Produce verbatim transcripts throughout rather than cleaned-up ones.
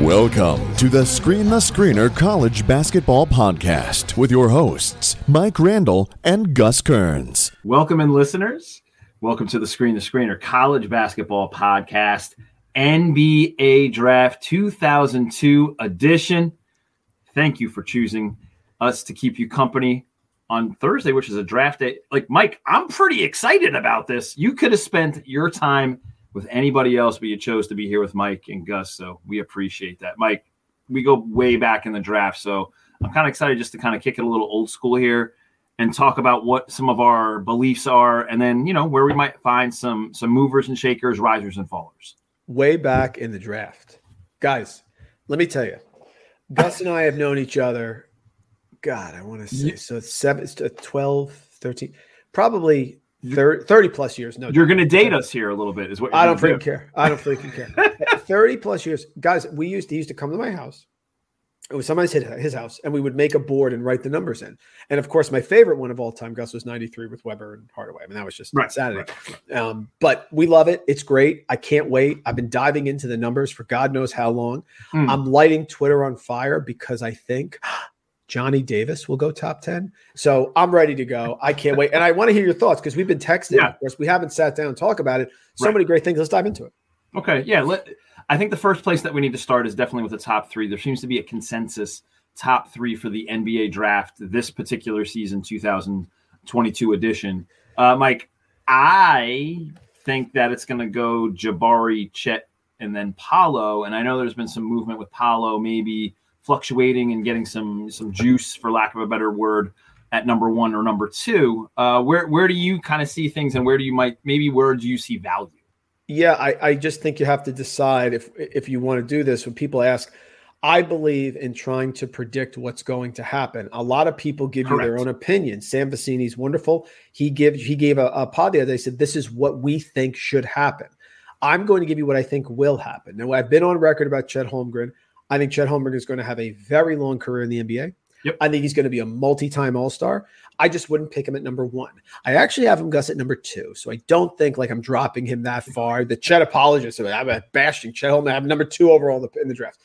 Welcome to the Screen the Screener College Basketball Podcast with your hosts, Mike Randall and Gus Kearns. Welcome in, listeners. Welcome to the Screen the Screener College Basketball Podcast, N B A Draft two thousand two edition. Thank you for choosing us to keep you company on Thursday, which is a draft day. Like, Mike, I'm pretty excited about this. You could have spent your time with anybody else, but you chose to be here with Mike and Gus, so we appreciate that. Mike, we go way back in the draft, so I'm kind of excited just to kind of kick it a little old school here and talk about what some of our beliefs are, and then, you know, where we might find some some movers and shakers, risers and fallers. Way back in the draft. Guys, let me tell you, Gus and I have known each other, God, I want to say, so it's seven, it's twelve, thirteen, probably thirty plus years. No, you're going to date us here a little bit, is what you're I don't freaking do. care. I don't freaking care. thirty plus years, guys. We used to used to come to my house. It was somebody's his, his house, and we would make a board and write the numbers in. And of course, my favorite one of all time, Gus, was ninety-three with Weber and Hardaway. I mean, that was just right, Saturday. Right. Um, but we love it. It's great. I can't wait. I've been diving into the numbers for God knows how long. Mm. I'm lighting Twitter on fire because I think Johnny Davis will go top ten. So I'm ready to go. I can't wait. And I want to hear your thoughts because we've been texting. Yeah. Of course, we haven't sat down and talked about it. So right. many great things. Let's dive into it. Okay. Yeah. Let, I think the first place that we need to start is definitely with the top three. There seems to be a consensus top three for the N B A draft this particular season, two thousand twenty-two edition. Uh, Mike, I think that it's going to go Jabari, Chet, and then Paolo. And I know there's been some movement with Paolo, maybe fluctuating and getting some some juice, for lack of a better word, at number one or number two. Uh, where where do you kind of see things, and where do you might maybe where do you see value? Yeah, I, I just think you have to decide if if you want to do this. When people ask, I believe in trying to predict what's going to happen. A lot of people give Correct. you their own opinion. Sam Vecini's wonderful. He gives he gave a, a pod the other day. Said this is what we think should happen. I'm going to give you what I think will happen. Now, I've been on record about Chet Holmgren. I think Chet Holmgren is going to have a very long career in the N B A. Yep. I think he's going to be a multi-time all-star. I just wouldn't pick him at number one. I actually have him, Gus, at number two, so I don't think like I'm dropping him that far. The Chet apologists, I'm bashing Chet Holmgren. I have number two overall in the, in the draft.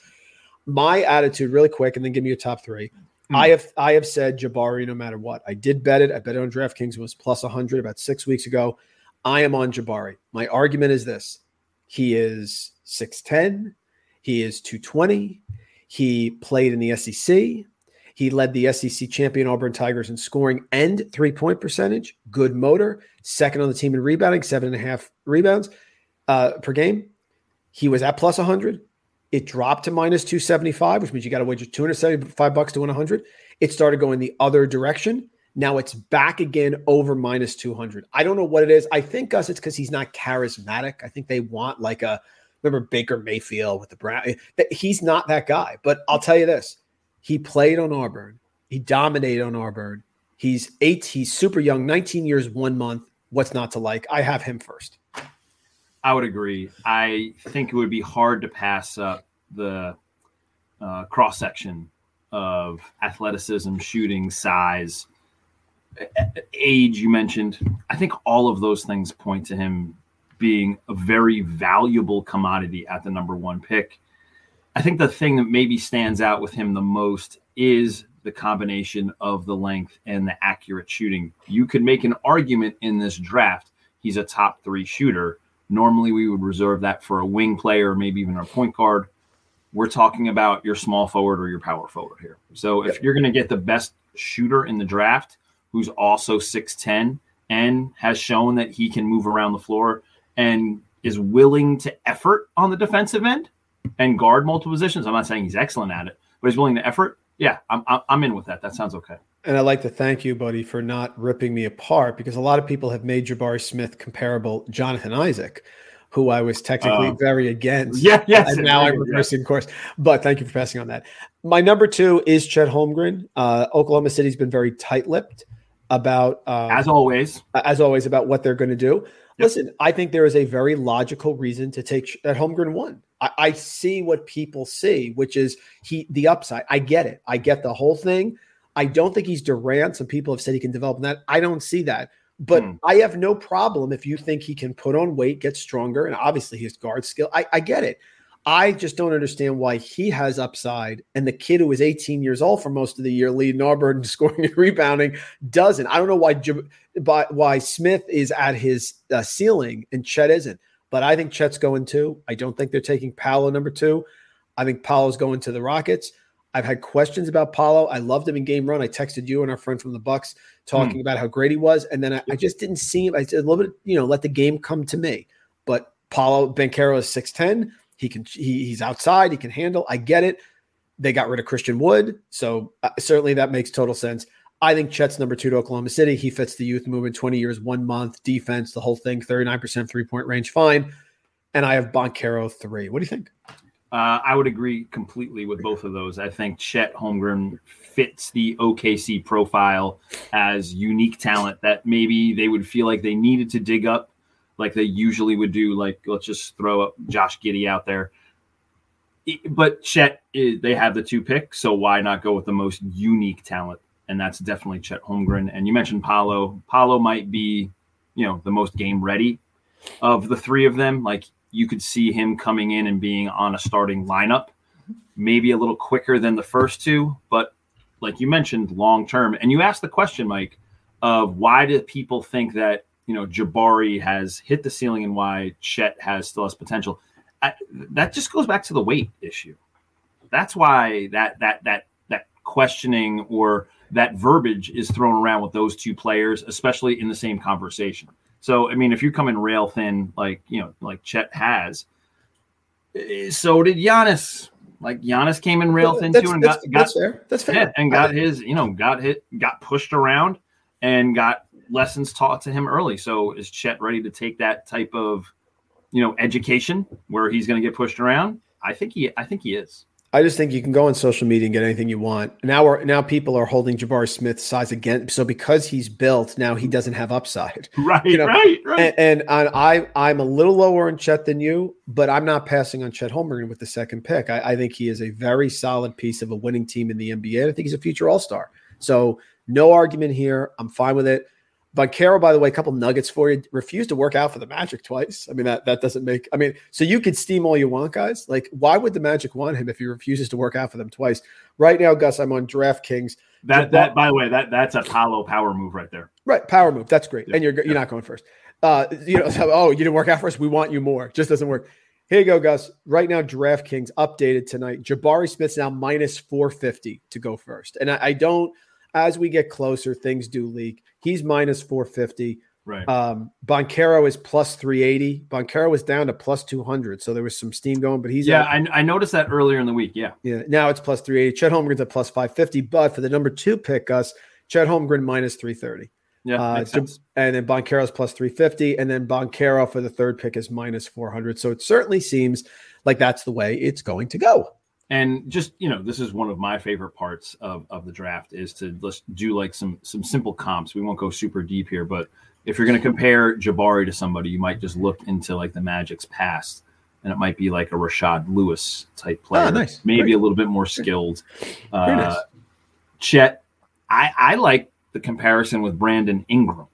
My attitude, really quick, and then give me your top three. Mm. I have I have said Jabari no matter what. I did bet it. I bet it on DraftKings. It was plus one hundred about six weeks ago. I am on Jabari. My argument is this. He is six ten. He is two twenty. He played in the S E C. He led the S E C champion Auburn Tigers in scoring and three-point percentage. Good motor. Second on the team in rebounding, seven and a half rebounds uh, per game. He was at plus one hundred. It dropped to minus two seventy-five, which means you got to wager two hundred seventy-five bucks to win one hundred. It started going the other direction. Now it's back again over minus two hundred. I don't know what it is. I think, Gus, it's because he's not charismatic. I think they want like a Remember Baker Mayfield with the Browns. He's not that guy. But I'll tell you this. He played on Auburn. He dominated on Auburn. He's eight. He's super young, nineteen years, one month. What's not to like? I have him first. I would agree. I think it would be hard to pass up the uh, cross-section of athleticism, shooting, size, age you mentioned. I think all of those things point to him being a very valuable commodity at the number one pick. I think the thing that maybe stands out with him the most is the combination of the length and the accurate shooting. You could make an argument in this draft. He's a top three shooter. Normally we would reserve that for a wing player, maybe even our point guard. We're talking about your small forward or your power forward here. So if you're going to get the best shooter in the draft, who's also six ten and has shown that he can move around the floor and is willing to effort on the defensive end, and guard multiple positions. I'm not saying he's excellent at it, but he's willing to effort. Yeah, I'm I'm in with that. That sounds okay. And I'd like to thank you, buddy, for not ripping me apart, because a lot of people have made Jabari Smith comparable Jonathan Isaac, who I was technically uh, very against. Yeah, yes. And now I'm reversing yes. course. But thank you for passing on that. My number two is Chet Holmgren. Uh, Oklahoma City's been very tight-lipped about um, as always, as always about what they're going to do. Yep. Listen, I think there is a very logical reason to take that Holmgren one. I, I see what people see, which is he the upside. I get it. I get the whole thing. I don't think he's Durant. Some people have said he can develop that. I don't see that. But hmm. I have no problem if you think he can put on weight, get stronger, and obviously his guard skill. I, I get it. I just don't understand why he has upside and the kid who was eighteen years old for most of the year, leading Auburn, scoring and rebounding, doesn't. I don't know why why Smith is at his uh, ceiling and Chet isn't. But I think Chet's going too. I don't think they're taking Paolo number two. I think Paolo's going to the Rockets. I've had questions about Paolo. I loved him in game run. I texted you and our friend from the Bucks talking mm. about how great he was. And then I, I just didn't see him. I said a little bit, you know, let the game come to me. But Paolo Banchero is six ten. He can, he, he's outside. He can handle. I get it. They got rid of Christian Wood. So uh, certainly that makes total sense. I think Chet's number two to Oklahoma City. He fits the youth movement, twenty years, one month, defense, the whole thing, thirty-nine percent three-point range, fine. And I have Banchero three. What do you think? Uh, I would agree completely with both of those. I think Chet Holmgren fits the O K C profile as unique talent that maybe they would feel like they needed to dig up like they usually would do. Like, let's just throw up Josh Giddey out there. But Chet, is, they have the two picks, so why not go with the most unique talent? And that's definitely Chet Holmgren. And you mentioned Paolo. Paolo might be, you know, the most game ready of the three of them. Like, you could see him coming in and being on a starting lineup, maybe a little quicker than the first two. But like you mentioned, long-term, and you asked the question, Mike, of why do people think that, you know, Jabari has hit the ceiling and why Chet has still has potential. I, that just goes back to the weight issue. That's why that, that, that, that questioning or that verbiage is thrown around with those two players, especially in the same conversation. So, I mean, if you come in rail thin, like, you know, like Chet has, so did Giannis. Like, Giannis came in rail well, thin, too, and that's, got, that's got fair. That's fair. Yeah, and got I his, you know, got hit, got pushed around and got lessons taught to him early. So is Chet ready to take that type of, you know, education where he's going to get pushed around? I think he, I think he is. I just think you can go on social media and get anything you want. Now we're, now people are holding Jabari Smith's size again. So because he's built, now he doesn't have upside. Right, you know? right, right. And, and on, I, I'm a little lower on Chet than you, but I'm not passing on Chet Holmgren with the second pick. I, I think he is a very solid piece of a winning team in the N B A. And I think he's a future all-star. So no argument here. I'm fine with it. Banchero, by the way, a couple nuggets for you. Refused to work out for the Magic twice. I mean, that that doesn't make – I mean, so you could steam all you want, guys. Like, why would the Magic want him if he refuses to work out for them twice? Right now, Gus, I'm on DraftKings. That, that by the way, that that's a Paolo power move right there. Right, power move. That's great. Yeah, and you're you're yeah. not going first. Uh, you know, so, oh, you didn't work out for us? We want you more. Just doesn't work. Here you go, Gus. Right now, DraftKings updated tonight. Jabari Smith's now minus four fifty to go first. And I, I don't – as we get closer, things do leak. He's minus four fifty. Right. Um, Banchero is plus three eighty. Banchero was down to plus two hundred. So there was some steam going, but he's. Yeah, I, I noticed that earlier in the week. Yeah. Yeah. Now it's plus three eighty. Chet Holmgren's at plus five fifty. But for the number two pick, us, Chet Holmgren minus three thirty. Yeah. Uh, so, and then Banchero's plus three fifty. And then Banchero for the third pick is minus four hundred. So it certainly seems like that's the way it's going to go. And just, you know, this is one of my favorite parts of, of the draft is to let's do like some some simple comps. We won't go super deep here, but if you're going to compare Jabari to somebody, you might just look into like the Magic's past, and it might be like a Rashad Lewis type player. Oh, nice. Maybe Great. A little bit more skilled. Uh, nice. Chet, I, I like the comparison with Brandon Ingram.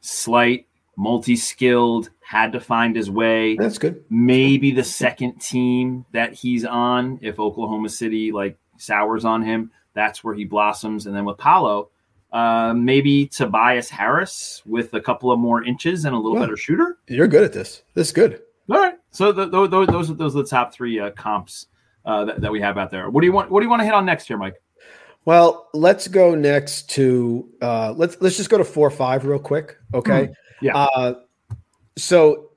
Slight, multi-skilled, had to find his way. That's good. Maybe the second team that he's on, if Oklahoma City like sours on him, that's where he blossoms. And then with Paolo, uh, maybe Tobias Harris with a couple of more inches and a little well, better shooter. You're good at this. This is good. All right. So the, the, those those are, those are the top three uh, comps uh, that, that we have out there. What do you want? What do you want to hit on next here, Mike? Well, let's go next to uh, let's let's just go to four or five real quick. Okay. Mm. Yeah. Uh, so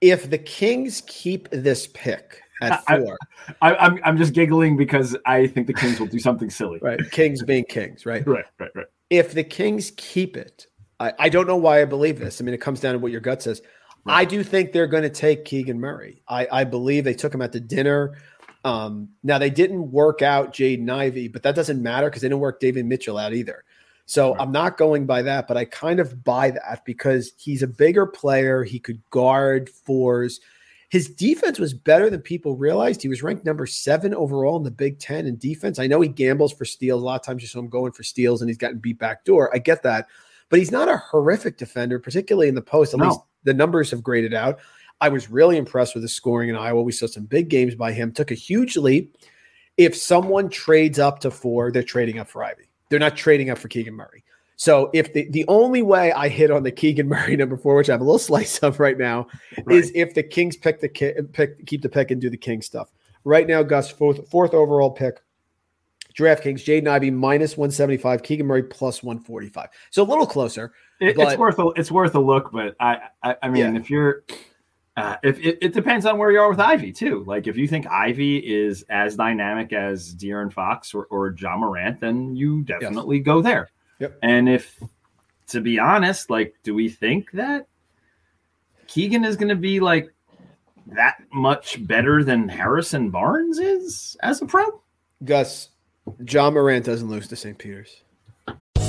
if the Kings keep this pick, at four. I, I, I'm I'm just giggling because I think the Kings will do something silly. Right, Kings being Kings, right? Right, right, right. If the Kings keep it, I, I don't know why I believe this. I mean, it comes down to what your gut says. Right. I do think they're going to take Keegan Murray. I, I believe they took him at the dinner. Um, now, they didn't work out Jaden Ivey, but that doesn't matter because they didn't work David Mitchell out either. So right. I'm not going by that, but I kind of buy that because he's a bigger player. He could guard fours. His defense was better than people realized. He was ranked number seven overall in the Big Ten in defense. I know he gambles for steals. A lot of times you saw him going for steals and he's gotten beat backdoor. I get that. But he's not a horrific defender, particularly in the post. At no. least the numbers have graded out. I was really impressed with his scoring in Iowa. We saw some big games by him. Took a huge leap. If someone trades up to four, they're trading up for Ivy. They're not trading up for Keegan Murray. So if the, the only way I hit on the Keegan Murray number four, which I have a little slice of right now, right. is if the Kings pick the ki- pick, keep the pick and do the King stuff. Right now, Gus, fourth, fourth overall pick, DraftKings, Jaden Ivey minus one seventy-five, Keegan Murray plus one forty-five. So a little closer. It, but, it's worth a, it's worth a look, but I I, I mean, yeah. if you're uh, if it, it depends on where you are with Ivy too. Like if you think Ivy is as dynamic as De'Aaron Fox or, or Ja Morant, then you definitely yes. go there. Yep. And if, to be honest, like, do we think that Keegan is going to be like that much better than Harrison Barnes is as a pro? Gus, Ja Morant doesn't lose to Saint Peter's.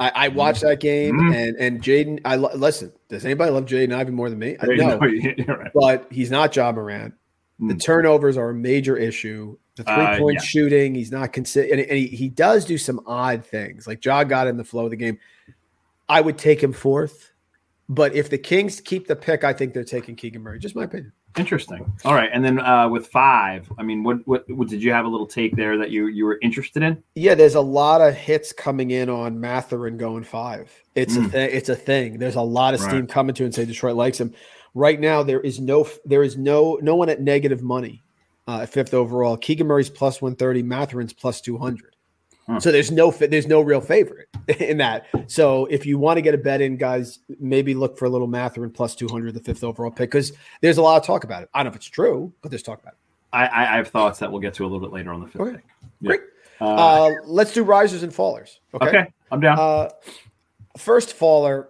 I, I watched that game, mm-hmm. and and Jaden. I lo- listen. Does anybody love Jaden Ivey more than me? I know, no, right. But he's not Ja Morant. Mm-hmm. The turnovers are a major issue. The three uh, point yeah. shooting, he's not consider, and, and he, he does do some odd things. Like Ja got in the flow of the game. I would take him fourth, but if the Kings keep the pick, I think they're taking Keegan Murray. Just my opinion. Interesting. All right, and then uh, with five, I mean, what, what what did you have a little take there that you you were interested in? Yeah, there's a lot of hits coming in on Mathurin going five. It's mm. a thing. It's a thing. There's a lot of steam right. coming to and say Detroit likes him. Right now, there is no there is no no one at negative money uh, at fifth overall. Keegan Murray's plus one thirty. Mathurin's plus two hundred. Huh. So there's no there's no real favorite in that. So if you want to get a bet in, guys, maybe look for a little Mathurin plus two hundred, the fifth overall pick, because there's a lot of talk about it. I don't know if it's true, but there's talk about it. I, I have thoughts that we'll get to a little bit later on the fifth okay. pick. Yeah. Great. Uh, uh, let's do risers and fallers. Okay, okay I'm down. Uh, first faller,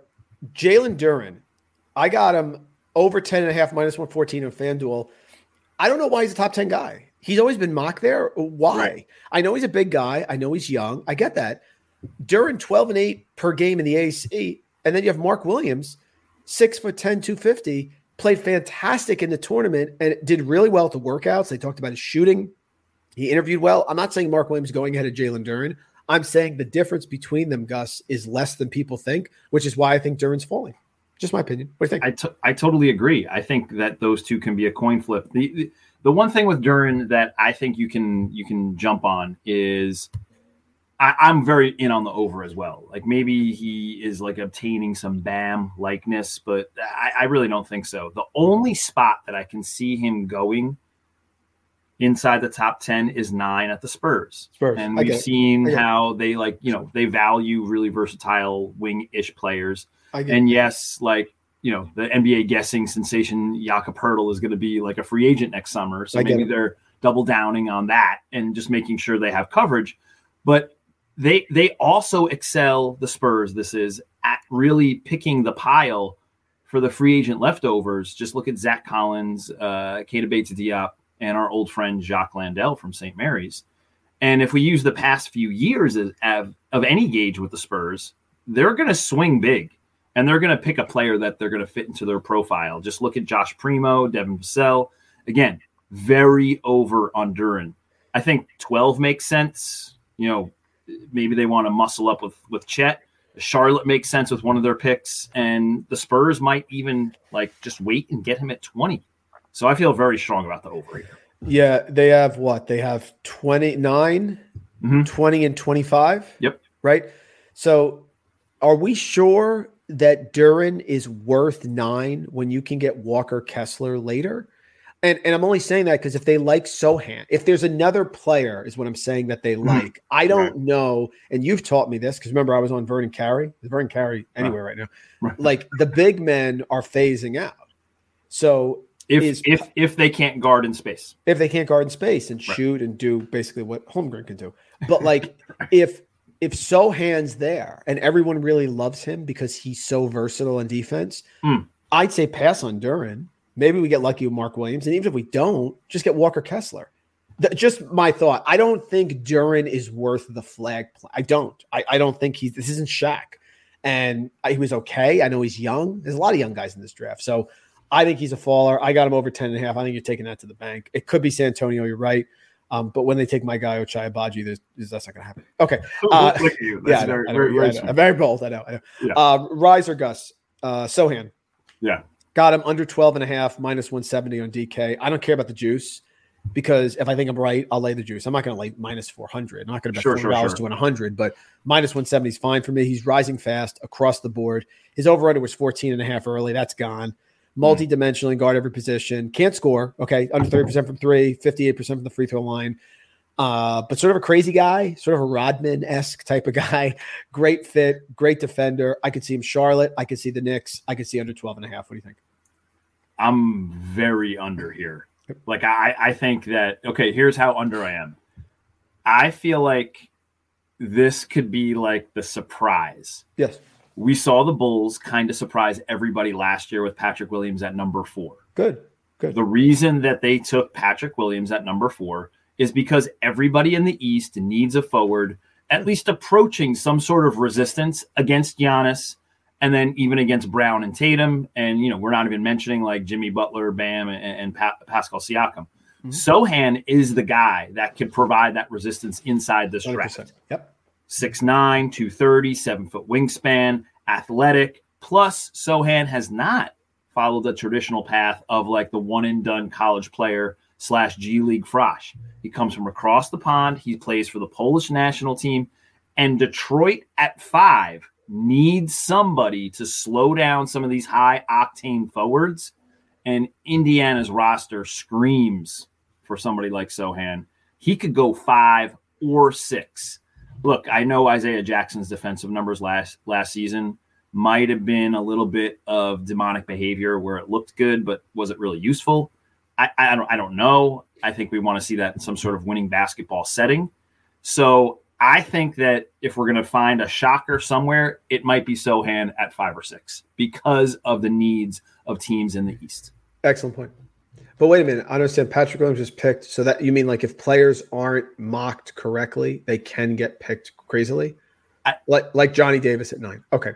Jalen Duren. I got him over ten and a half, minus one fourteen on FanDuel. I don't know why he's a top ten guy. He's always been mocked there. Why? Right. I know he's a big guy. I know he's young. I get that. Duren twelve and eight per game in the A A C. And then you have Mark Williams, six foot ten, two fifty, played fantastic in the tournament and did really well at the workouts. They talked about his shooting. He interviewed well. I'm not saying Mark Williams going ahead of Jalen Duren. I'm saying the difference between them, Gus, is less than people think, which is why I think Duren's falling. Just my opinion. What do you think? I, t- I totally agree. I think that those two can be a coin flip. The, the, the one thing with Duren that I think you can you can jump on is I, I'm very in on the over as well. Like maybe he is like obtaining some Bam likeness, but I, I really don't think so. The only spot that I can see him going inside the top ten is nine at the Spurs. Spurs. And we've seen how they like, you know, they value really versatile wing-ish players. And yes, like, you know, the N B A guessing sensation, Jakob Poeltl is going to be like a free agent next summer. So maybe it. they're double downing on that and just making sure they have coverage. But they they also excel, the Spurs, this is, at really picking the pile for the free agent leftovers, just look at Zach Collins, uh, Keita Bates-Diop, and our old friend Jacques Landale from Saint Mary's. And if we use the past few years as, as, of any gauge with the Spurs, they're going to swing big, and they're going to pick a player that they're going to fit into their profile. Just look at Josh Primo, Devin Vassell. Again, very over on Duren. I think twelve makes sense. You know, maybe they want to muscle up with, with Chet. Charlotte makes sense with one of their picks, and the Spurs might even like just wait and get him at twenty. So I feel very strong about the over here. Yeah, they have what? They have twenty-nine, mm-hmm. twenty, and twenty-five. Yep. Right? So are we sure that Duren is worth nine when you can get Walker Kessler later? And and I'm only saying that because if they like Sohan, if there's another player is what I'm saying that they like, mm-hmm. I don't right. know. And you've taught me this because remember I was on Vernon Carey. Is Vernon Carey anywhere right, right now? Right. Like the big men are phasing out. So if is, if if they can't guard in space, if they can't guard in space and right. shoot and do basically what Holmgren can do, but like right. if if Sohan's there and everyone really loves him because he's so versatile on defense, mm. I'd say pass on Duren. Maybe we get lucky with Mark Williams. And even if we don't, just get Walker Kessler. Th- just my thought. I don't think Duren is worth the flag play. I don't. I, I don't think he's – this isn't Shaq. And I, he was okay. I know he's young. There's a lot of young guys in this draft. So I think he's a faller. I got him over ten and a half. I think you're taking that to the bank. It could be Santonio. You're right. Um, but when they take my guy, Ochai Agbaji, there's, there's, that's not going to happen. Okay. Uh, Look at you. That's yeah, very, I know, I know, very, I know. I'm very bold. I know. I know. Yeah. Uh, Rise or Gus? Uh, Sohan. Yeah. Got him under twelve and a half, minus one seventy on D K. I don't care about the juice because if I think I'm right, I'll lay the juice. I'm not going to lay minus four hundred. I'm not going to bet sure, four dollars sure, sure. to win one hundred, but minus one seventy is fine for me. He's rising fast across the board. His over-under was fourteen and a half early. That's gone. Multi-dimensional, guard every position. Can't score. Okay, under thirty percent from three, fifty-eight percent from the free throw line. Uh, but sort of a crazy guy, sort of a Rodman-esque type of guy. Great fit, great defender. I could see him Charlotte. I could see the Knicks. I could see under twelve and a half. What do you think? I'm very under here. Like I, I think that, okay, here's how under I am. I feel like this could be like the surprise. Yes. We saw the Bulls kind of surprise everybody last year with Patrick Williams at number four. Good, good. The reason that they took Patrick Williams at number four is because everybody in the East needs a forward, at least approaching some sort of resistance against Giannis and then even against Brown and Tatum. And, you know, we're not even mentioning like Jimmy Butler, Bam, and, and pa- Pascal Siakam. Mm-hmm. Sohan is the guy that can provide that resistance inside this draft. Yep. six nine, two thirty, seven-foot wingspan, athletic. Plus, Sohan has not followed the traditional path of like the one-and-done college player slash G League frosh. He comes from across the pond. He plays for the Polish national team, and Detroit at five needs somebody to slow down some of these high octane forwards. And Indiana's roster screams for somebody like Sohan. He could go five or six. Look, I know Isaiah Jackson's defensive numbers last, last season might have been a little bit of demonic behavior where it looked good, but was it really useful? I, I don't I don't know. I think we want to see that in some sort of winning basketball setting. So I think that if we're going to find a shocker somewhere, it might be Sohan at five or six because of the needs of teams in the East. Excellent point. But wait a minute. I understand Patrick Williams was picked. So that you mean like if players aren't mocked correctly, they can get picked crazily? I, like like Johnny Davis at nine. Okay.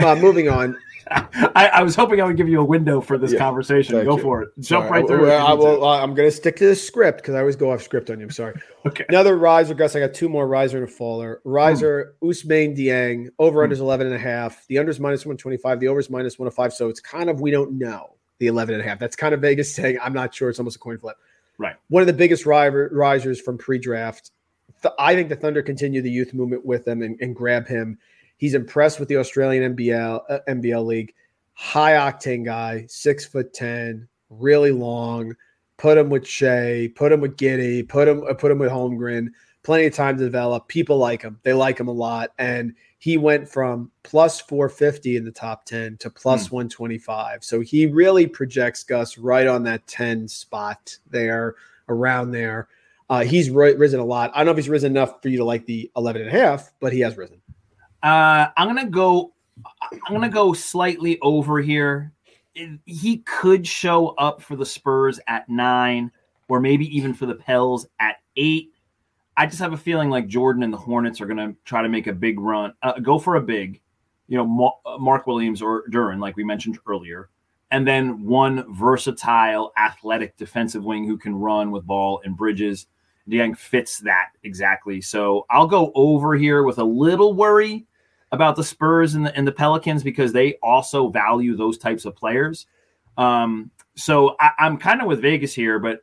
Uh, moving on. I, I was hoping I would give you a window for this yeah, conversation. Go you. for it. Jump sorry, right I, through. I, I will, uh, I'm going to stick to the script because I always go off script on you. I'm sorry. Okay. Another riser, Gus. I got two more riser and a faller. Riser, mm. Ousmane Dieng. Over-under is mm. eleven and a half. The under is minus one twenty-five. The over is minus one oh five. So it's kind of we don't know the eleven and a half. That's kind of Vegas saying I'm not sure. It's almost a coin flip. Right. One of the biggest riser, risers from pre-draft. Th- I think the Thunder continue the youth movement with them and, and grab him. He's impressed with the Australian N B L uh, N B L league. High octane guy, six foot ten, really long. Put him with Shea, put him with Giddey, put him uh, put him with Holmgren. Plenty of time to develop. People like him; they like him a lot. And he went from plus four fifty in the top ten to plus hmm. one twenty five. So he really projects Gus right on that ten spot there, around there. Uh, he's ri- risen a lot. I don't know if he's risen enough for you to like the eleven and a half, but he has risen. Uh, I'm gonna go. I'm gonna go slightly over here. he could show up for the Spurs at nine or maybe even for the Pels at eight. I just have a feeling like Jordan and the Hornets are going to try to make a big run, uh, go for a big, you know, Mark Williams or Duren, like we mentioned earlier, and then one versatile, athletic defensive wing who can run with ball and Bridges. Dieng fits that exactly. So I'll go over here with a little worry about the Spurs and the, and the Pelicans because they also value those types of players. Um, so I, I'm kind of with Vegas here, but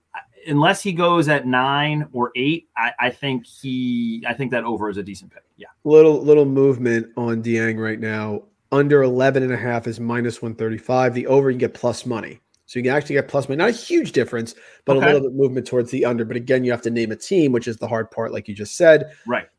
unless he goes at nine or eight, I, I think he, I think that over is a decent pick. Yeah. Little, little movement on Dieng right now. Under eleven and a half is minus one thirty-five. The over, you get plus money. So you can actually get plus money. Not a huge difference, but okay. a little bit movement towards the under. But again, you have to name a team, which is the hard part, like you just said. Right.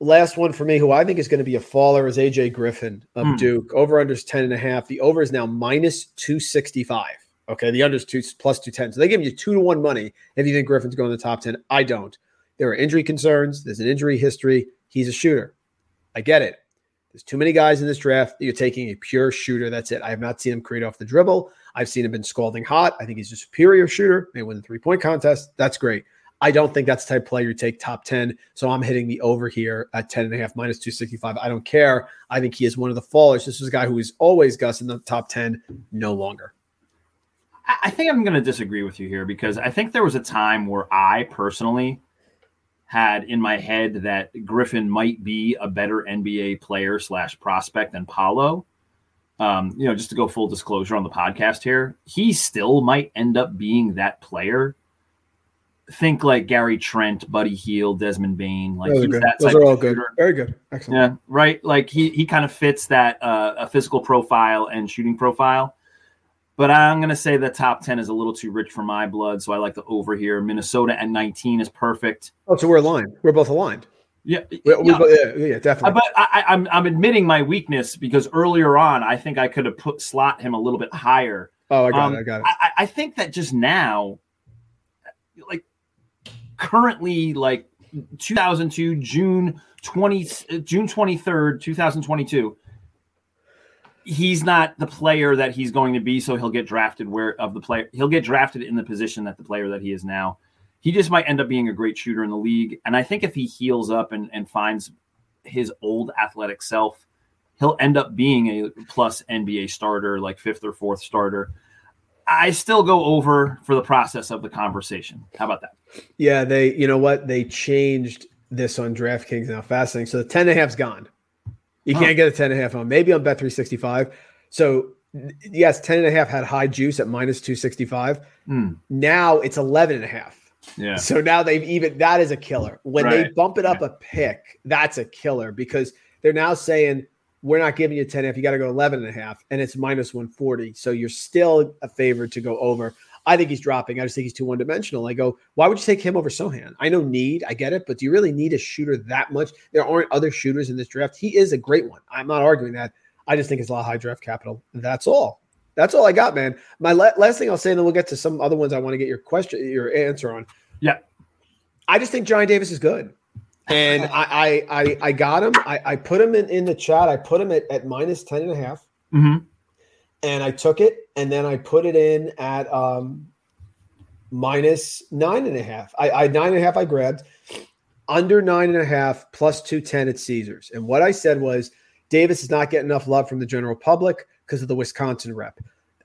Last one for me, who I think is going to be a faller, is A J Griffin of mm. Duke. Over-under is ten and a half. The over is now minus two sixty-five. Okay, the under is two, plus two ten. So they give you two to one money if you think Griffin's going to the top ten. I don't. There are injury concerns. There's an injury history. He's a shooter. I get it. There's too many guys in this draft that you're taking a pure shooter. That's it. I have not seen him create off the dribble. I've seen him been scalding hot. I think he's a superior shooter. May win the three-point contest. That's great. I don't think that's the type of player you take top ten. So I'm hitting the over here at ten and a half, minus two sixty-five. I don't care. I think he is one of the fallers. This is a guy who is always Gus in the top ten, no longer. I think I'm going to disagree with you here because I think there was a time where I personally had in my head that Griffin might be a better N B A player slash prospect than Paolo. Um, you know, just to go full disclosure on the podcast here, he still might end up being that player. Think like Gary Trent, Buddy Hield, Desmond Bain. Like he's that Those type are all of good. Very good. Excellent. Yeah, right. Like he he kind of fits that uh, a physical profile and shooting profile. But I'm going to say the top ten is a little too rich for my blood, so I like the over here. Minnesota at nineteen is perfect. Oh, so we're aligned. We're both aligned. Yeah, we, we, no, yeah, yeah, definitely. But I, I'm I'm admitting my weakness because earlier on I think I could have put slot him a little bit higher. Oh, I got um, it. I got it. I, I think that just now, like. Currently, like two thousand two, June twentieth, June twenty-third, twenty twenty-two, he's not the player that he's going to be. So he'll get drafted where of the player he'll get drafted in the position that the player that he is now. He just might end up being a great shooter in the league. And I think if he heals up and, and finds his old athletic self, he'll end up being a plus N B A starter, like fifth or fourth starter. I still go over for the process of the conversation. How about that? Yeah, they, you know what? They changed this on DraftKings now. Fascinating. So the ten and a half's gone. You oh. can't get a ten and a half on, maybe on Bet three sixty-five. So yes, ten and a half had high juice at minus two sixty-five. Mm. Now it's eleven and a half. Yeah. So now they've even, that is a killer. When right. they bump it up right. a pick, that's a killer because they're now saying, we're not giving you ten and a half. You got to go eleven and a half, and it's minus one forty. So you're still a favorite to go over. I think he's dropping. I just think he's too one-dimensional. I go, why would you take him over Sohan? I know need. I get it, but do you really need a shooter that much? There aren't other shooters in this draft. He is a great one. I'm not arguing that. I just think it's a lot of high draft capital. That's all. That's all I got, man. My la- last thing I'll say, and then we'll get to some other ones I want to get your question, your answer on. Yeah. I just think Johnny Davis is good. And I, I I I got him. I, I put him in, in the chat. I put him at, at minus ten and a half. Mm-hmm. And I took it, and then I put it in at um minus nine and a half. I, I nine and a half I grabbed under nine and a half plus two ten at Caesars. And what I said was Davis is not getting enough love from the general public because of the Wisconsin rep.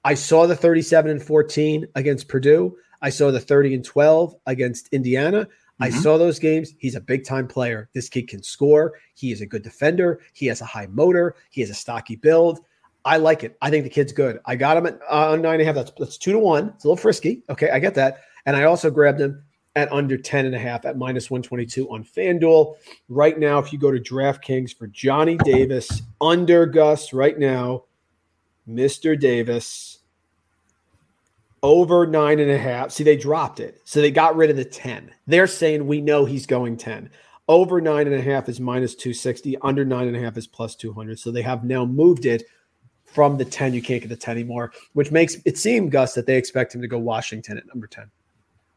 I saw the thirty-seven and fourteen against Purdue. I saw the thirty and twelve against Indiana. I mm-hmm. saw those games. He's a big-time player. This kid can score. He is a good defender. He has a high motor. He has a stocky build. I like it. I think the kid's good. I got him at uh, nine and a half. That's, that's two to one. It's a little frisky. Okay, I get that. And I also grabbed him at under ten and a half at minus one twenty-two on FanDuel. Right now, if you go to DraftKings for Johnny Davis, under Gus right now, Mister Davis, over nine and a half. See, they dropped it. So they got rid of the ten. They're saying we know he's going ten. Over nine and a half is minus two sixty. Under nine and a half is plus two hundred. So they have now moved it from the ten. You can't get the ten anymore, which makes it seem, Gus, that they expect him to go Washington at number ten.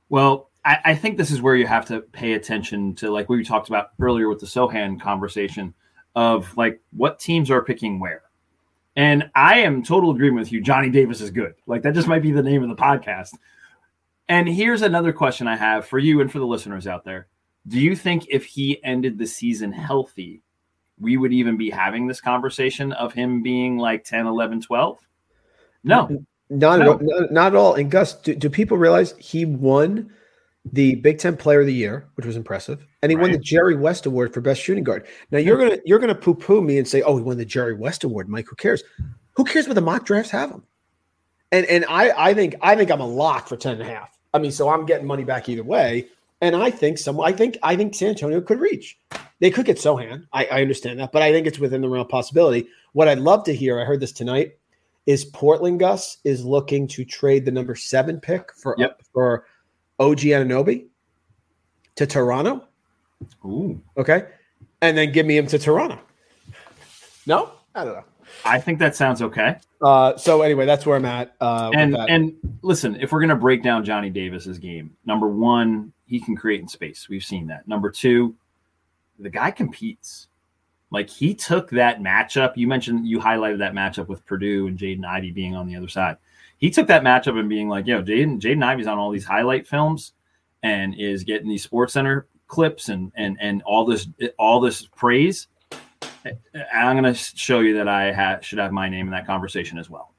Well, I, I think this is where you have to pay attention to, like we talked about earlier with the Sohan conversation of like what teams are picking where. And I am total agreement with you. Johnny Davis is good. Like, that just might be the name of the podcast. And here's another question I have for you and for the listeners out there. Do you think if he ended the season healthy, we would even be having this conversation of him being like ten, eleven, twelve? No. Not, no. At all, not, not at all. And Gus, do, do people realize he won the Big Ten Player of the Year, which was impressive, and he right. won the Jerry West Award for Best Shooting Guard. Now, you're going to you're gonna poo-poo me and say, oh, he won the Jerry West Award, Mike. Who cares? Who cares what the mock drafts have him? And and I, I think I think I'm a lock for ten and a half. I mean, so I'm getting money back either way. And I think some I think I think San Antonio could reach. They could get Sohan. I, I understand that, but I think it's within the realm of possibility. What I'd love to hear, I heard this tonight, is Portland Gus is looking to trade the number seven pick for yep. for O G Anunoby to Toronto. Ooh. Okay. And then give me him to Toronto. No? I don't know. I think that sounds okay. Uh, so anyway, that's where I'm at. Uh, and and listen, if we're going to break down Johnny Davis's game, number one, he can create in space. We've seen that. Number two, the guy competes. Like, he took that matchup. You mentioned you highlighted that matchup with Purdue and Jaden Ivey being on the other side. He took that matchup and being like, yo, Jaden Jaden Ivey's on all these highlight films and is getting these Sports Center clips and and and all this all this praise. I'm going to show you that I ha- should have my name in that conversation as well.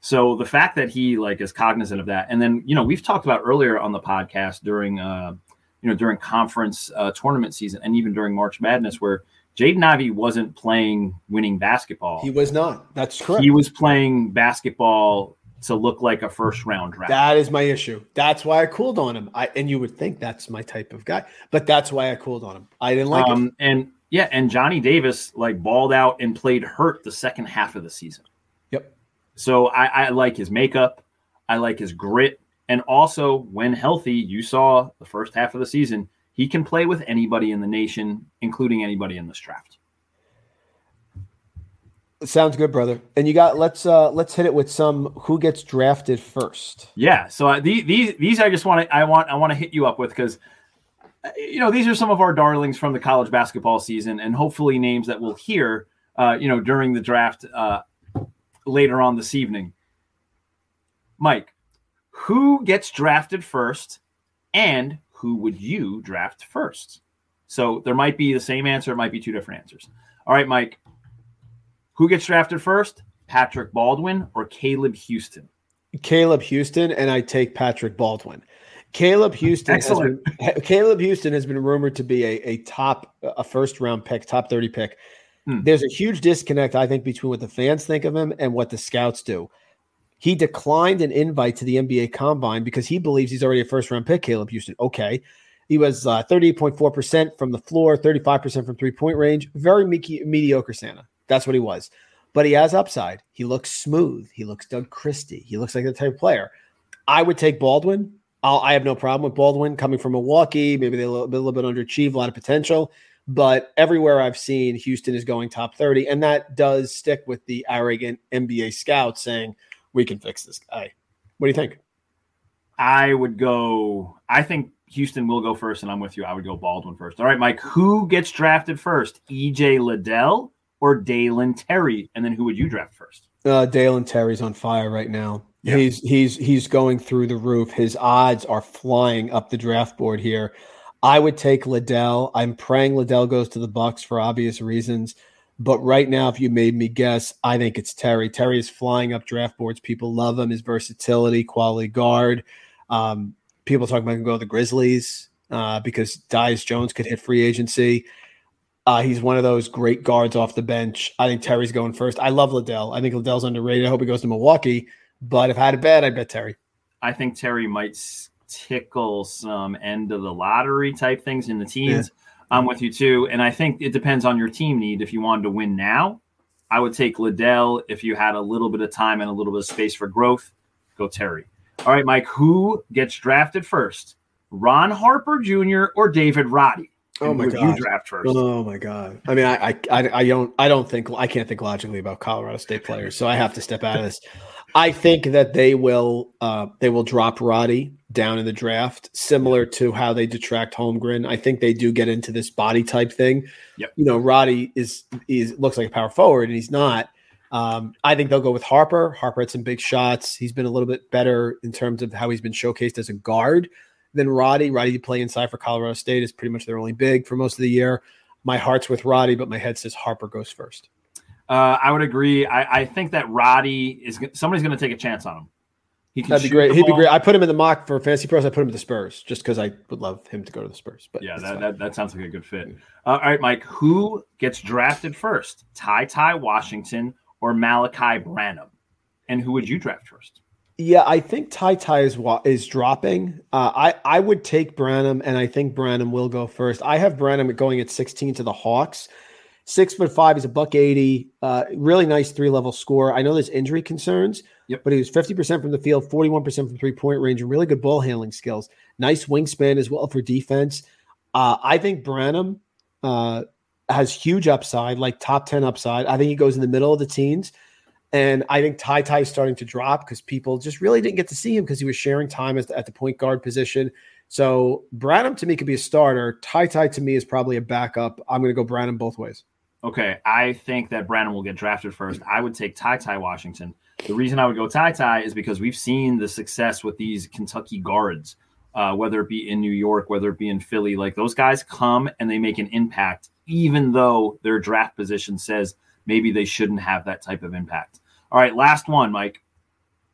So the fact that he like is cognizant of that. And then, you know, we've talked about earlier on the podcast during, uh, you know, during conference uh, tournament season and even during March Madness, where Jaden Ivey wasn't playing winning basketball. He was not. That's correct. He was playing basketball to look like a first round draft. That is my issue. That's why I cooled on him. I, and you would think that's my type of guy, but that's why I cooled on him. I didn't like um, him. And, Yeah, and Johnny Davis like balled out and played hurt the second half of the season. Yep. So I, I like his makeup. I like his grit. And also, when healthy, you saw the first half of the season, he can play with anybody in the nation, including anybody in this draft. Sounds good, brother. And you got let's uh, let's hit it with some who gets drafted first. Yeah. So uh, these these these I just want to I want I want to hit you up with because. You know, these are some of our darlings from the college basketball season and hopefully names that we'll hear, uh, you know, during the draft uh, later on this evening. Mike, who gets drafted first and who would you draft first? So there might be the same answer. It might be two different answers. All right, Mike, who gets drafted first, Patrick Baldwin or Caleb Houstan? Caleb Houstan, and I take Patrick Baldwin. Caleb Houstan, has been, Caleb Houstan has been rumored to be a, a top, a first round pick, top thirty pick. Hmm. There's a huge disconnect, I think, between what the fans think of him and what the scouts do. He declined an invite to the N B A Combine because he believes he's already a first round pick. Caleb Houstan, okay, he was uh, thirty-eight point four percent from the floor, thirty-five percent from three point range. Very me- mediocre Santa. That's what he was. But he has upside. He looks smooth. He looks Doug Christie. He looks like the type of player. I would take Baldwin. I'll, I have no problem with Baldwin coming from Milwaukee. Maybe they're a little, a little bit underachieved, a lot of potential. But everywhere I've seen, Houstan is going top thirty. And that does stick with the arrogant N B A scout saying, we can fix this guy. What do you think? I would go – I think Houstan will go first, and I'm with you. I would go Baldwin first. All right, Mike, who gets drafted first, E J Liddell or Dalen Terry? And then who would you draft first? Uh, Dalen Terry's on fire right now. Yeah. He's he's he's going through the roof. His odds are flying up the draft board here. I would take Liddell. I'm praying Liddell goes to the Bucks for obvious reasons. But right now, if you made me guess, I think it's Terry. Terry is flying up draft boards. People love him. His versatility, quality guard. Um, people talking about him going to the Grizzlies uh, because Tyus Jones could hit free agency. Uh, he's one of those great guards off the bench. I think Terry's going first. I love Liddell. I think Liddell's underrated. I hope he goes to Milwaukee. But if I had a bet, I'd bet Terry. I think Terry might tickle some end of the lottery type things in the teens. Yeah. I'm with you too. And I think it depends on your team need. If you wanted to win now, I would take Liddell. If you had a little bit of time and a little bit of space for growth, go Terry. All right, Mike, who gets drafted first? Ron Harper Junior or David Roddy? And oh my god! You draft first. Oh my god! I mean, I, I, I don't, I don't think I can't think logically about Colorado State players, so I have to step out of this. I think that they will, uh, they will drop Roddy down in the draft, similar to how they detract Holmgren. I think they do get into this body type thing. Yep. You know, Roddy is is looks like a power forward, and he's not. Um, I think they'll go with Harper. Harper had some big shots. He's been a little bit better in terms of how he's been showcased as a guard than Roddy. Roddy playing inside for Colorado State is pretty much their only big for most of the year. My heart's with Roddy, but my head says Harper goes first. Uh, I would agree. I, I think that Roddy is – somebody's going to take a chance on him. He can That'd be great. He'd ball. be great. I put him in the mock for Fantasy Pros. I put him at the Spurs just because I would love him to go to the Spurs. But yeah, that, that that sounds like a good fit. Uh, all right, Mike, who gets drafted first, Ty Ty Washington or Malachi Branham? And who would you draft first? Yeah, I think Ty Ty is, is dropping. Uh, I, I would take Branham, and I think Branham will go first. I have Branham going at sixteen to the Hawks. Six foot five, he's a buck eighty. Uh, really nice three level score. I know there's injury concerns, yep. but he was fifty percent from the field, forty-one percent from three point range, and really good ball handling skills. Nice wingspan as well for defense. Uh, I think Branham uh, has huge upside, like top ten upside. I think he goes in the middle of the teens, and I think Ty Ty is starting to drop because people just really didn't get to see him because he was sharing time as, at the point guard position. So Branham to me could be a starter. Ty Ty to me is probably a backup. I'm going to go Branham both ways. Okay, I think that Branham will get drafted first. I would take Ty Ty Washington. The reason I would go Ty Ty is because we've seen the success with these Kentucky guards, uh, whether it be in New York, whether it be in Philly. Like those guys come and they make an impact, even though their draft position says maybe they shouldn't have that type of impact. All right, last one, Mike.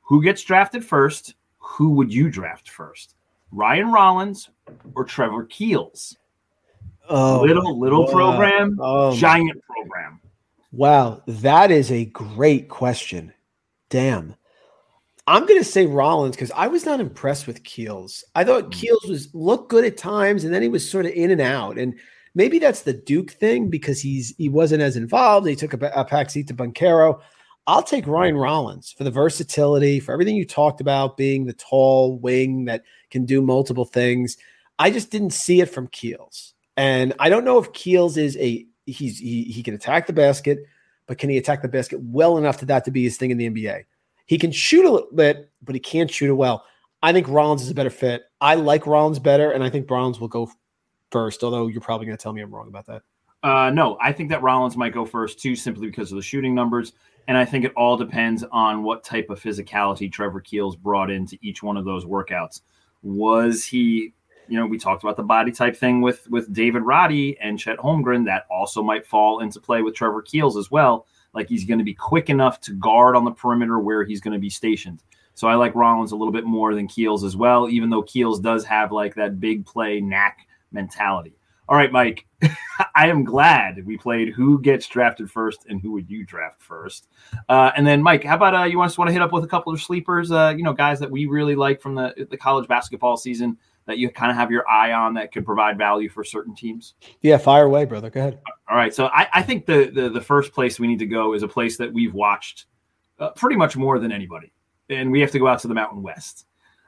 Who gets drafted first? Who would you draft first? Ryan Rollins or Trevor Keels? Oh, little little wow. program, oh, giant program. Wow, that is a great question. Damn. I'm going to say Rollins because I was not impressed with Keels. I thought Keels was looked good at times, and then he was sort of in and out. And maybe that's the Duke thing because he's he wasn't as involved. He took a, a backseat to Banchero. I'll take Ryan Rollins for the versatility, for everything you talked about, being the tall wing that can do multiple things. I just didn't see it from Keels. And I don't know if Keels is a he's he, he can attack the basket, but can he attack the basket well enough to that to be his thing in the N B A? He can shoot a little bit, but he can't shoot it well. I think Rollins is a better fit. I like Rollins better, and I think Rollins will go first, although you're probably going to tell me I'm wrong about that. Uh, no, I think that Rollins might go first, too, simply because of the shooting numbers. And I think it all depends on what type of physicality Trevor Keels brought into each one of those workouts. Was he... You know, we talked about the body type thing with, with David Roddy and Chet Holmgren. That also might fall into play with Trevor Keels as well. Like he's going to be quick enough to guard on the perimeter where he's going to be stationed. So I like Rollins a little bit more than Keels as well, even though Keels does have like that big play knack mentality. All right, Mike, I am glad we played who gets drafted first and who would you draft first. Uh, and then, Mike, how about uh, you want to hit up with a couple of sleepers, uh, you know, guys that we really like from the, the college basketball season that you kind of have your eye on that could provide value for certain teams? Yeah, fire away, brother. Go ahead. All right. So I, I think the, the the first place we need to go is a place that we've watched uh, pretty much more than anybody. And we have to go out to the Mountain West.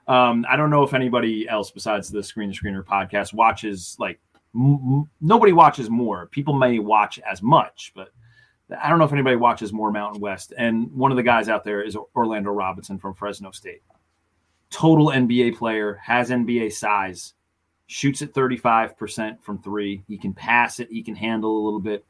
Um, I don't know if anybody else besides the Screen to Screener podcast watches, like m- nobody watches more. People may watch as much, but I don't know if anybody watches more Mountain West. And one of the guys out there is Orlando Robinson from Fresno State. Total N B A player, has N B A size, shoots at thirty-five percent from three. He can pass it. He can handle a little bit.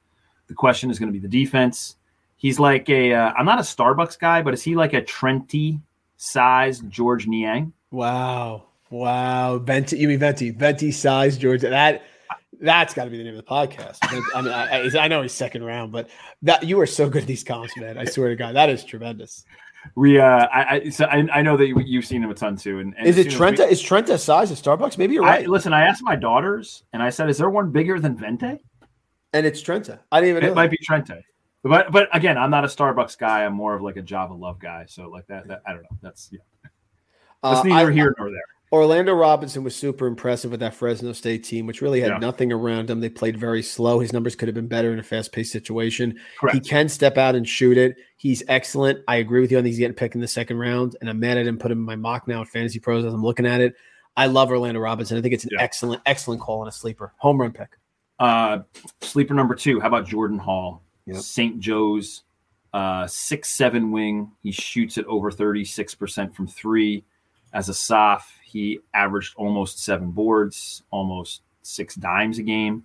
The question is going to be the defense. He's like a uh, – I'm not a Starbucks guy, but is he like a Trenti-size George Niang? Wow. Wow. Venti, you mean Venti. Venti-size George. That, that's got to be the name of the podcast. I mean, I, I know he's second round, but that you are so good at these comps, man. I swear to God. That is tremendous. We uh, I I, so I I know that you, you've seen him a ton too. And, and is it Trenta? We, is Trenta size at Starbucks? Maybe you're right. I, listen, I asked my daughters, and I said, "Is there one bigger than Vente?" And it's Trenta. I didn't even. It know. It might be Trenta, but but again, I'm not a Starbucks guy. I'm more of like a Java Love guy. So like that, that I don't know. That's yeah. That's uh, neither I, here nor there. Orlando Robinson was super impressive with that Fresno State team, which really had yeah. nothing around him. They played very slow. His numbers could have been better in a fast-paced situation. Correct. He can step out and shoot it. He's excellent. I agree with you on these getting picked in the second round, and I'm mad I didn't put him in my mock now at Fantasy Pros as I'm looking at it. I love Orlando Robinson. I think it's an yeah. excellent, excellent call on a sleeper. Home run pick. Uh, sleeper number two, how about Jordan Hall? Yep. Saint Joe's, uh, six seven wing. He shoots at over thirty-six percent from three. As a soph, he averaged almost seven boards, almost six dimes a game.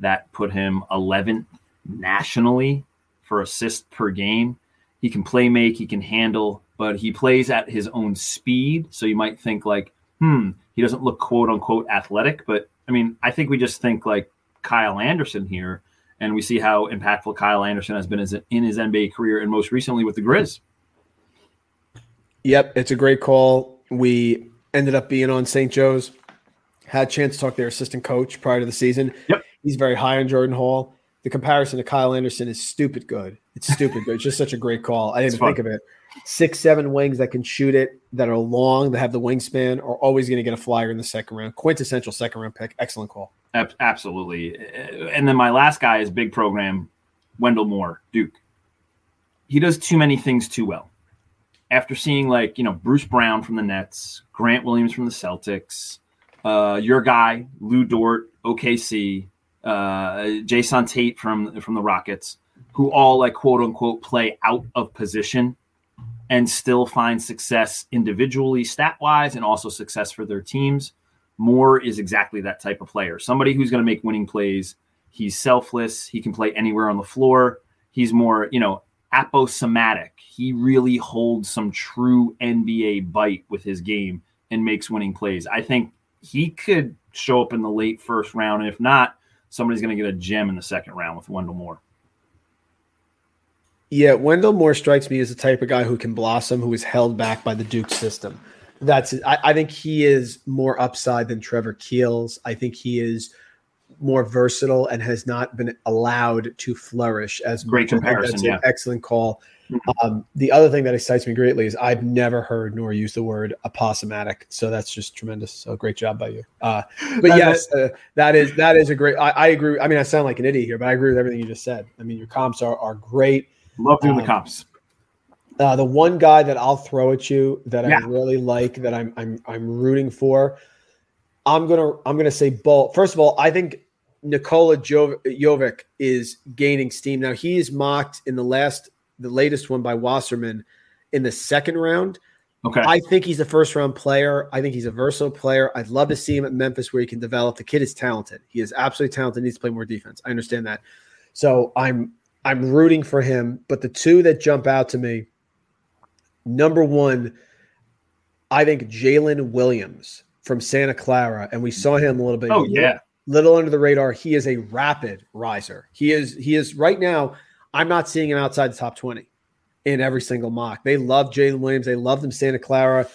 That put him eleventh nationally for assists per game. He can play make, he can handle, but he plays at his own speed. So you might think like, hmm, he doesn't look quote unquote athletic. But I mean, I think we just think like Kyle Anderson here, and we see how impactful Kyle Anderson has been in his N B A career and most recently with the Grizz. Yep, it's a great call. We ended up being on Saint Joe's, had a chance to talk to their assistant coach prior to the season. Yep. He's very high on Jordan Hall. The comparison to Kyle Anderson is stupid good. It's stupid good. It's just such a great call. I didn't it's think fun. of it. Six, seven wings that can shoot it, that are long, that have the wingspan, are always going to get a flyer in the second round. Quintessential second round pick. Excellent call. Absolutely. And then my last guy is big program, Wendell Moore, Duke. He does too many things too well. After seeing like, you know, Bruce Brown from the Nets, Grant Williams from the Celtics, uh, your guy, Lou Dort, O K C, uh, Jason Tate from, from the Rockets, who all like quote unquote play out of position and still find success individually stat-wise and also success for their teams. Moore is exactly that type of player. Somebody who's going to make winning plays. He's selfless. He can play anywhere on the floor. He's more, you know, aposomatic. He really holds some true N B A bite with his game and makes winning plays. I think he could show up in the late first round. And if not, somebody's going to get a gem in the second round with Wendell Moore. Yeah, Wendell Moore strikes me as the type of guy who can blossom, who is held back by the Duke system. That's I, I think he is more upside than Trevor Keels. I think he is more versatile and has not been allowed to flourish as much. Great comparison. That's yeah. an excellent call. Mm-hmm. Um, the other thing that excites me greatly is I've never heard nor used the word aposomatic. So that's just tremendous. So great job by you. Uh, but yes, uh, that is that is a great I, – I agree. I mean, I sound like an idiot here, but I agree with everything you just said. I mean, your comps are, are great. Love doing um, the comps. Uh, the one guy that I'll throw at you that yeah. I really like, that I'm I'm I'm rooting for, I'm gonna I'm gonna say Ball. First of all, I think Nikola jo- Jovic is gaining steam now. He is mocked in the last the latest one by Wasserman in the second round. Okay, I think he's a first round player. I think he's a versatile player. I'd love to see him at Memphis where he can develop. The kid is talented. He is absolutely talented. He needs to play more defense. I understand that. So I'm. I'm rooting for him, but the two that jump out to me, number one, I think Jalen Williams from Santa Clara, and we saw him a little bit. Oh, yeah. Little under the radar. He is a rapid riser. He is, he is right now, I'm not seeing him outside the top twenty in every single mock. They love Jalen Williams. They love them Santa Clara.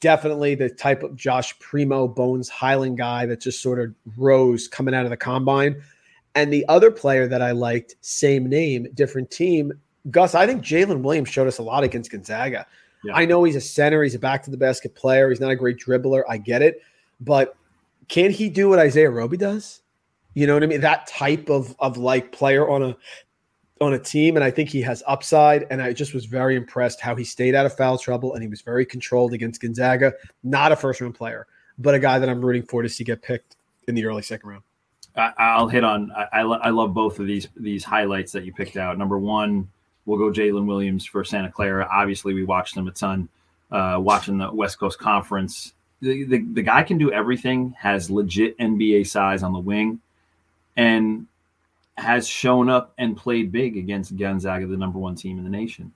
Definitely the type of Josh Primo, Bones Highland guy that just sort of rose coming out of the combine. And the other player that I liked, same name, different team, Gus, I think Jalen Williams showed us a lot against Gonzaga. Yeah. I know he's a center. He's a back-to-the-basket player. He's not a great dribbler. I get it. But can he do what Isaiah Roby does? You know what I mean? That type of, of like player on a on a team, and I think he has upside, and I just was very impressed how he stayed out of foul trouble, and he was very controlled against Gonzaga. Not a first-round player, but a guy that I'm rooting for to see get picked in the early second round. I'll hit on – I I love both of these these highlights that you picked out. Number one, we'll go Jalen Williams for Santa Clara. Obviously, we watched him a ton, uh, watching the West Coast Conference. The, the the guy can do everything, has legit N B A size on the wing, and has shown up and played big against Gonzaga, the number one team in the nation.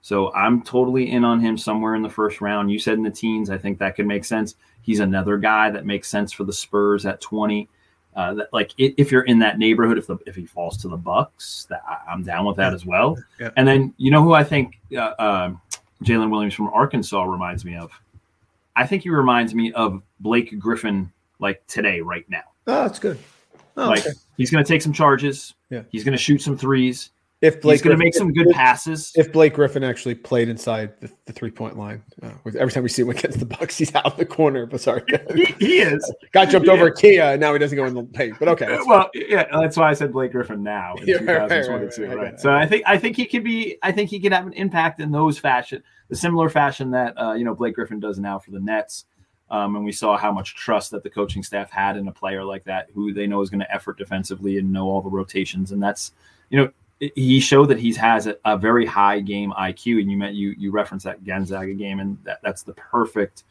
So I'm totally in on him somewhere in the first round. You said in the teens. I think that could make sense. He's another guy that makes sense for the Spurs at twenty. Uh, that, like it, if you're in that neighborhood, if the, if he falls to the Bucks, that, I'm down with that as well. Yeah. And then you know who I think uh, uh, Jalen Williams from Arkansas reminds me of? I think he reminds me of Blake Griffin like today, right now. Oh, that's good. Oh, like okay. He's going to take some charges. Yeah, he's going to shoot some threes. If Blake he's going to make some good if, passes. If Blake Griffin actually played inside the, the three-point line. Uh, every time we see him against the Bucks, he's out in the corner. But sorry. he, he is. Got jumped he over is. Kia, and now he doesn't go in the paint. But okay. Well, fine. yeah, that's why I said Blake Griffin now in yeah, twenty twenty-two. Right, right, right, right. Right. So I think I think he could be I think he could have an impact in those fashion, the similar fashion that uh, you know Blake Griffin does now for the Nets. Um, and we saw how much trust that the coaching staff had in a player like that, who they know is going to effort defensively and know all the rotations. And that's, you know, he showed that he has a, a very high game I Q, and you meant you you referenced that Gonzaga game, and that, that's the perfect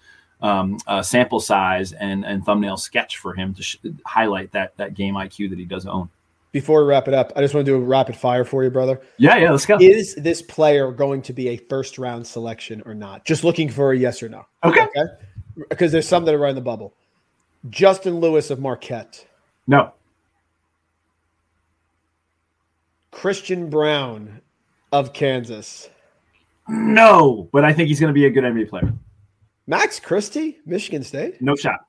um, uh, sample size and, and thumbnail sketch for him to sh- highlight that that game I Q that he does own. before we wrap it up, I just want to do a rapid fire for you, brother. Yeah, yeah, let's go. Is this player going to be a first-round selection or not? Just looking for a yes or no. Okay. Okay. Because there's some that are right in the bubble. Justin Lewis of Marquette. No. Christian Brown of Kansas. No, but I think he's going to be a good N B A player. Max Christie, Michigan State. No shot.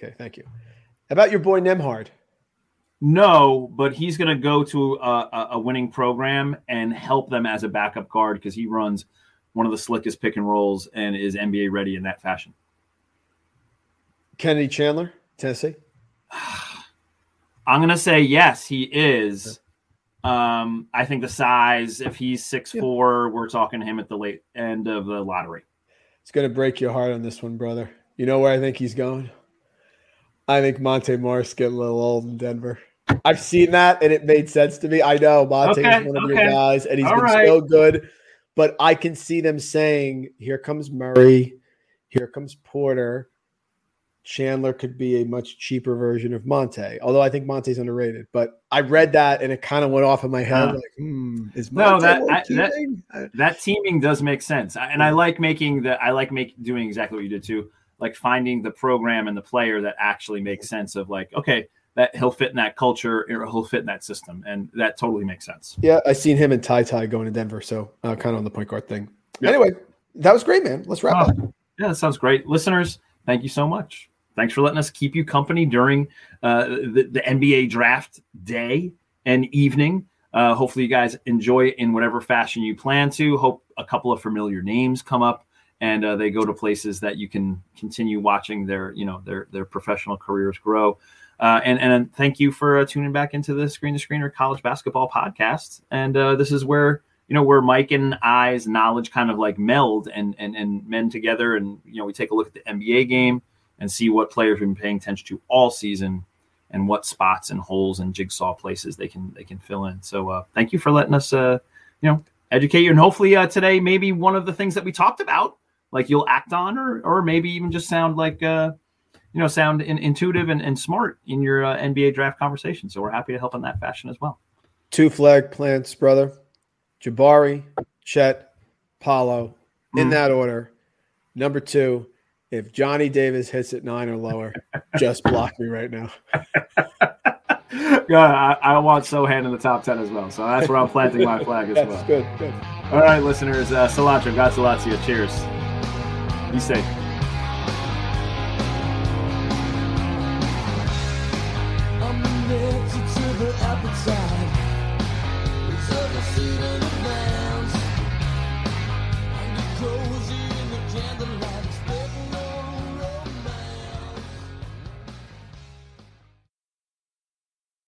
Okay, thank you. About your boy Nembhard. No, but he's going to go to a, a winning program and help them as a backup guard because he runs one of the slickest pick and rolls and is N B A ready in that fashion. Kennedy Chandler, Tennessee. I'm going to say yes, he is. Um, I think the size, if he's six four, yeah. we're talking to him at the late end of the lottery. It's going to break your heart on this one, brother. You know where I think he's going? I think Monte Morris getting a little old in Denver. I've seen that, and it made sense to me. I know Monte okay, is one of okay. your guys, and he's All been right. so good. But I can see them saying, here comes Murray, here comes Porter. Chandler could be a much cheaper version of Monte, although I think Monte's underrated. But I read that, and it kind of went off in my head. Uh, like, hmm, is Monte no, that, I, that, that teaming does make sense. And I like making the – I like make, doing exactly what you did too, like finding the program and the player that actually makes sense of like, okay, that he'll fit in that culture or he'll fit in that system. And that totally makes sense. Yeah, I seen him and Ty Ty going to Denver, so uh, kind of on the point guard thing. Yep. Anyway, that was great, man. Let's wrap oh, up. Yeah, that sounds great. Listeners, thank you so much. Thanks for letting us keep you company during uh, the, the N B A draft day and evening. Uh, hopefully you guys enjoy it in whatever fashion you plan to. Hope a couple of familiar names come up and uh, they go to places that you can continue watching their, you know, their their professional careers grow. Uh, and, and thank you for uh, tuning back into the Screen to Screen or College Basketball Podcast. And uh, this is where, you know, where Mike and I's knowledge kind of like meld and, and, and mend together. And, you know, we take a look at the N B A game and see what players have been paying attention to all season and what spots and holes and jigsaw places they can they can fill in. So uh, thank you for letting us, uh, you know, educate you. And hopefully uh, today, maybe one of the things that we talked about, like you'll act on or or maybe even just sound like, uh, you know, sound in, intuitive and, and smart in your uh, N B A draft conversation. So we're happy to help in that fashion as well. Two flag plants, brother. Jabari, Chet, Paolo, in mm. that order. Number two. If Johnny Davis hits at nine or lower, just block me right now. Yeah, I, I want Sohan in the top ten as well. So that's where I'm planting my flag as that's well. That's good, good. All right, listeners. Uh, cilantro, God Cilantro. Cheers. Be safe. I'm addicted to the appetite. It's